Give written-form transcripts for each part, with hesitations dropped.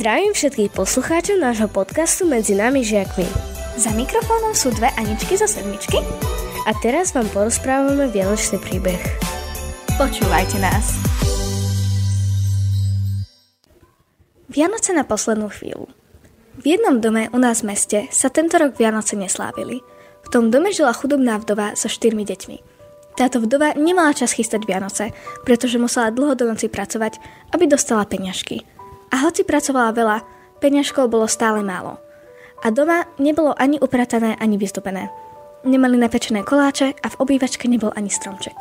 Zdravím všetkých poslucháčov nášho podcastu Medzi nami žiakmi. Za mikrofónom sú dve Aničky zo sedmičky. A teraz vám porozprávame vianočný príbeh. Počúvajte nás. Vianoce na poslednú chvíľu. V jednom dome u nás v meste sa tento rok Vianoce neslávili. V tom dome žila chudobná vdova so 4 deťmi. Táto vdova nemala čas chystať Vianoce, pretože musela dlho do noci pracovať, aby dostala peňažky. A hoci pracovala veľa, peňažkov bolo stále málo. A doma nebolo ani upratané, ani vyzdobené. Nemali napečené koláče a v obývačke nebol ani stromček.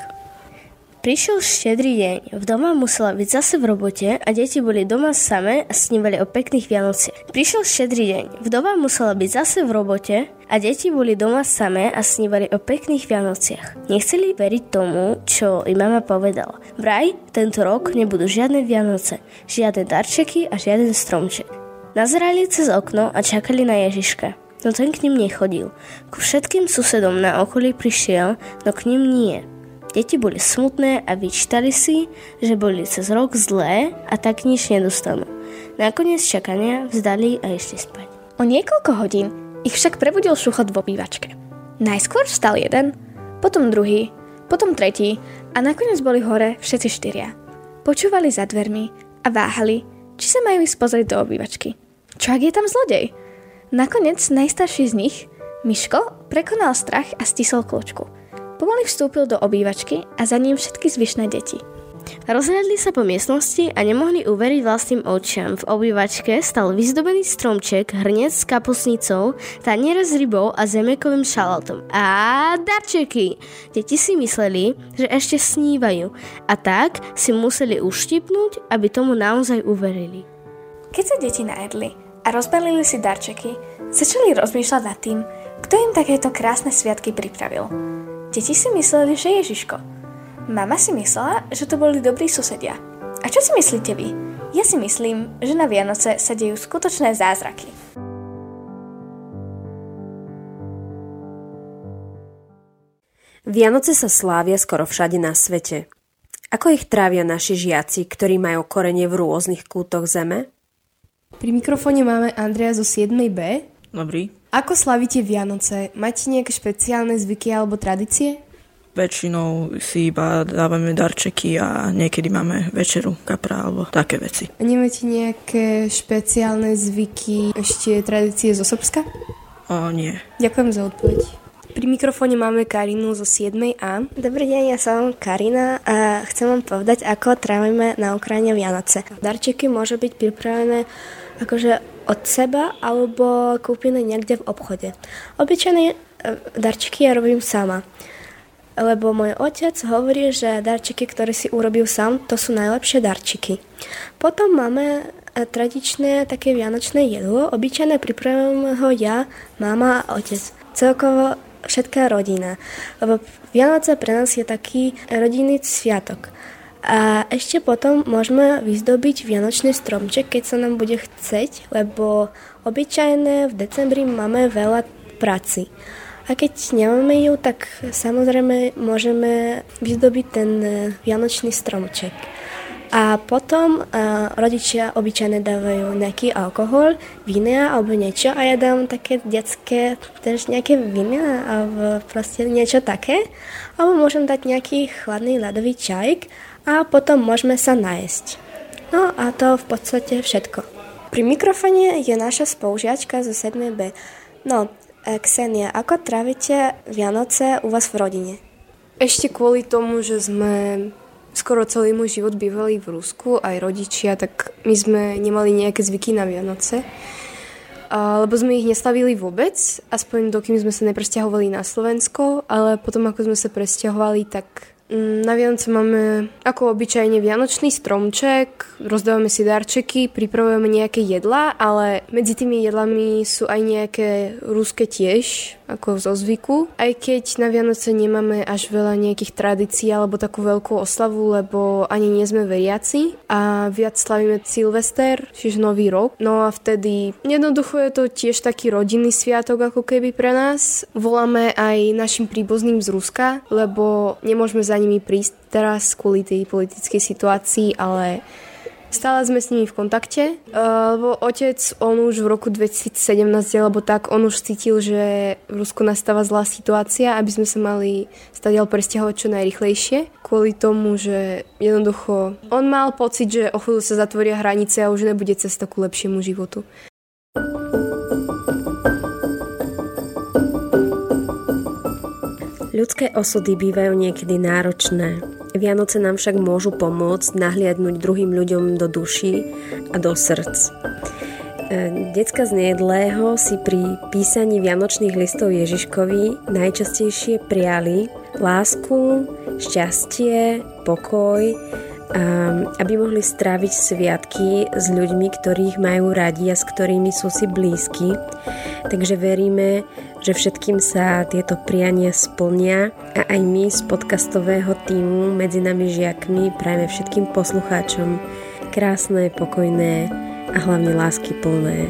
Prišiel štedrý deň, vdova musela byť zase v robote a deti boli doma samé a snívali o pekných Vianociach. Prišiel štedrý deň, vdova musela byť zase v robote a deti boli doma samé a snívali o pekných Vianociach. Nechceli veriť tomu, čo im mama povedala. Vraj, tento rok nebudú žiadne Vianoce, žiadne darčeky a žiaden stromček. Nazerali cez okno a čakali na Ježiška. No ten k ním nechodil. Ku všetkým susedom na okolí prišiel, no k ním nie. Deti boli smutné a vyčítali si, že boli cez rok zlé a tak nič nedostanú. Nakoniec čakania vzdali a išli spať. O niekoľko hodín ich však prebudil šuchot v obývačke. Najskôr vstal jeden, potom druhý, potom tretí a nakoniec boli hore všetci štyria. Počúvali za dvermi a váhali, či sa majú ísť pozrieť do obývačky. Čo ak je tam zlodej? Nakoniec najstarší z nich, Miško, prekonal strach a stisol kľúčku. Pomaly vstúpil do obývačky a za ním všetky zvyšné deti. Rozhľadli sa po miestnosti a nemohli uveriť vlastným očiam. V obývačke stal vyzdobený stromček, hrniec s kapusnicou, tanier s rybou a zemekovým šalátom. A darčeky! Deti si mysleli, že ešte snívajú a tak si museli uštipnúť, aby tomu naozaj uverili. Keď sa deti najedli a rozbalili si darčeky, začali rozmýšľať nad tým, kto im takéto krásne sviatky pripravil. Deti si mysleli, že Ježiško. Mama si myslela, že to boli dobrí susedia. A čo si myslíte vy? Ja si myslím, že na Vianoce sa dejú skutočné zázraky. Vianoce sa slávia skoro všade na svete. Ako ich trávia naši žiaci, ktorí majú korene v rôznych kútoch zeme? Pri mikrofóne máme Andreja zo 7B. Dobrý. Ako slavíte Vianoce? Máte nejaké špeciálne zvyky alebo tradície? Väčšinou si iba dávame darčeky a niekedy máme večeru kapra alebo také veci. A nemáte nejaké špeciálne zvyky, ešte tradície zo Srbska? Nie. Ďakujem za odpoveď. Pri mikrofóne máme Karinu zo 7A. Dobrý deň, ja som Karina a chcem vám povedať, ako trávime na Ukrajine Vianoce. Darčeky môžu byť pripravené akože od seba alebo kúpené niekde v obchode. Obyčajné darčeky ja robím sama, lebo môj otec hovorí, že darčeky, ktoré si urobil sám, to sú najlepšie darčeky. Potom máme tradičné také vianočné jedlo, obyčajné pripravujem ho ja, mama a otec. Celkovo všetká rodina, lebo Vianoce pre nás je taký rodinný sviatok. A ešte potom môžeme vyzdobiť vianočný stromček, keď sa nám bude chceť, lebo obyčajne v decembri máme veľa práci. A keď nemáme ju, tak samozrejme môžeme vyzdobiť ten vianočný stromček. A potom rodičia obyčajne dávajú nejaký alkohol, vína alebo niečo a ja dám také detské, tiež nejaké vína alebo proste niečo také. Alebo môžem dať nejaký chladný ľadový čajk a potom môžeme sa najesť. No a to v podstate všetko. Pri mikrofóne je naša spolužiačka zo 7B. No, Ksenia, ako trávite Vianoce u vás v rodine? Ešte kvôli tomu, že sme skoro celý môj život bývali v Rusku, aj rodičia, tak my sme nemali nejaké zvyky na Vianoce, lebo sme ich nestavili vôbec, aspoň dokým sme sa nepresťahovali na Slovensko, ale potom ako sme sa presťahovali, tak na Vianoce máme ako obyčajne vianočný stromček, rozdávame si darčeky, pripravujeme nejaké jedlá, ale medzi tými jedlami sú aj nejaké ruské tiež, ako zo zvyku. Aj keď na Vianoce nemáme až veľa nejakých tradícií alebo takú veľkú oslavu, lebo ani nie sme veriaci a viac slavíme Silvester, čiže Nový rok. No a vtedy jednoducho je to tiež taký rodinný sviatok ako keby pre nás. Voláme aj našim príbuzným z Ruska, lebo nemôžeme za nimi prísť teraz kvôli tej politickej situácii, ale Stále sme s nimi v kontakte, lebo otec, on už v roku 2017 alebo tak, on už cítil, že v Rusku nastáva zlá situácia, aby sme sa mali stadiaľ presťahovať čo najrychlejšie, kvôli tomu, že jednoducho on mal pocit, že o chvíľu sa zatvoria hranice a už nebude cesta ku lepšiemu životu. Ľudské osudy bývajú niekedy náročné. Vianoce nám však môžu pomôcť nahliadnúť druhým ľuďom do duší a do srdc. Decka z nejedlého si pri písaní vianočných listov Ježiškovi najčastejšie priali lásku, šťastie, pokoj, aby mohli stráviť sviatky s ľuďmi, ktorých majú radi a s ktorými sú si blízky. Takže veríme, že všetkým sa tieto priania splnia a aj my z podcastového tímu Medzi nami žiakmi prajeme všetkým poslucháčom krásne, pokojné a hlavne lásky plné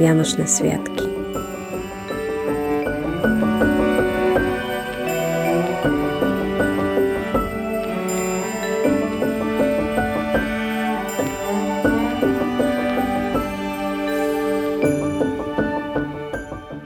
Vianočné sviatky.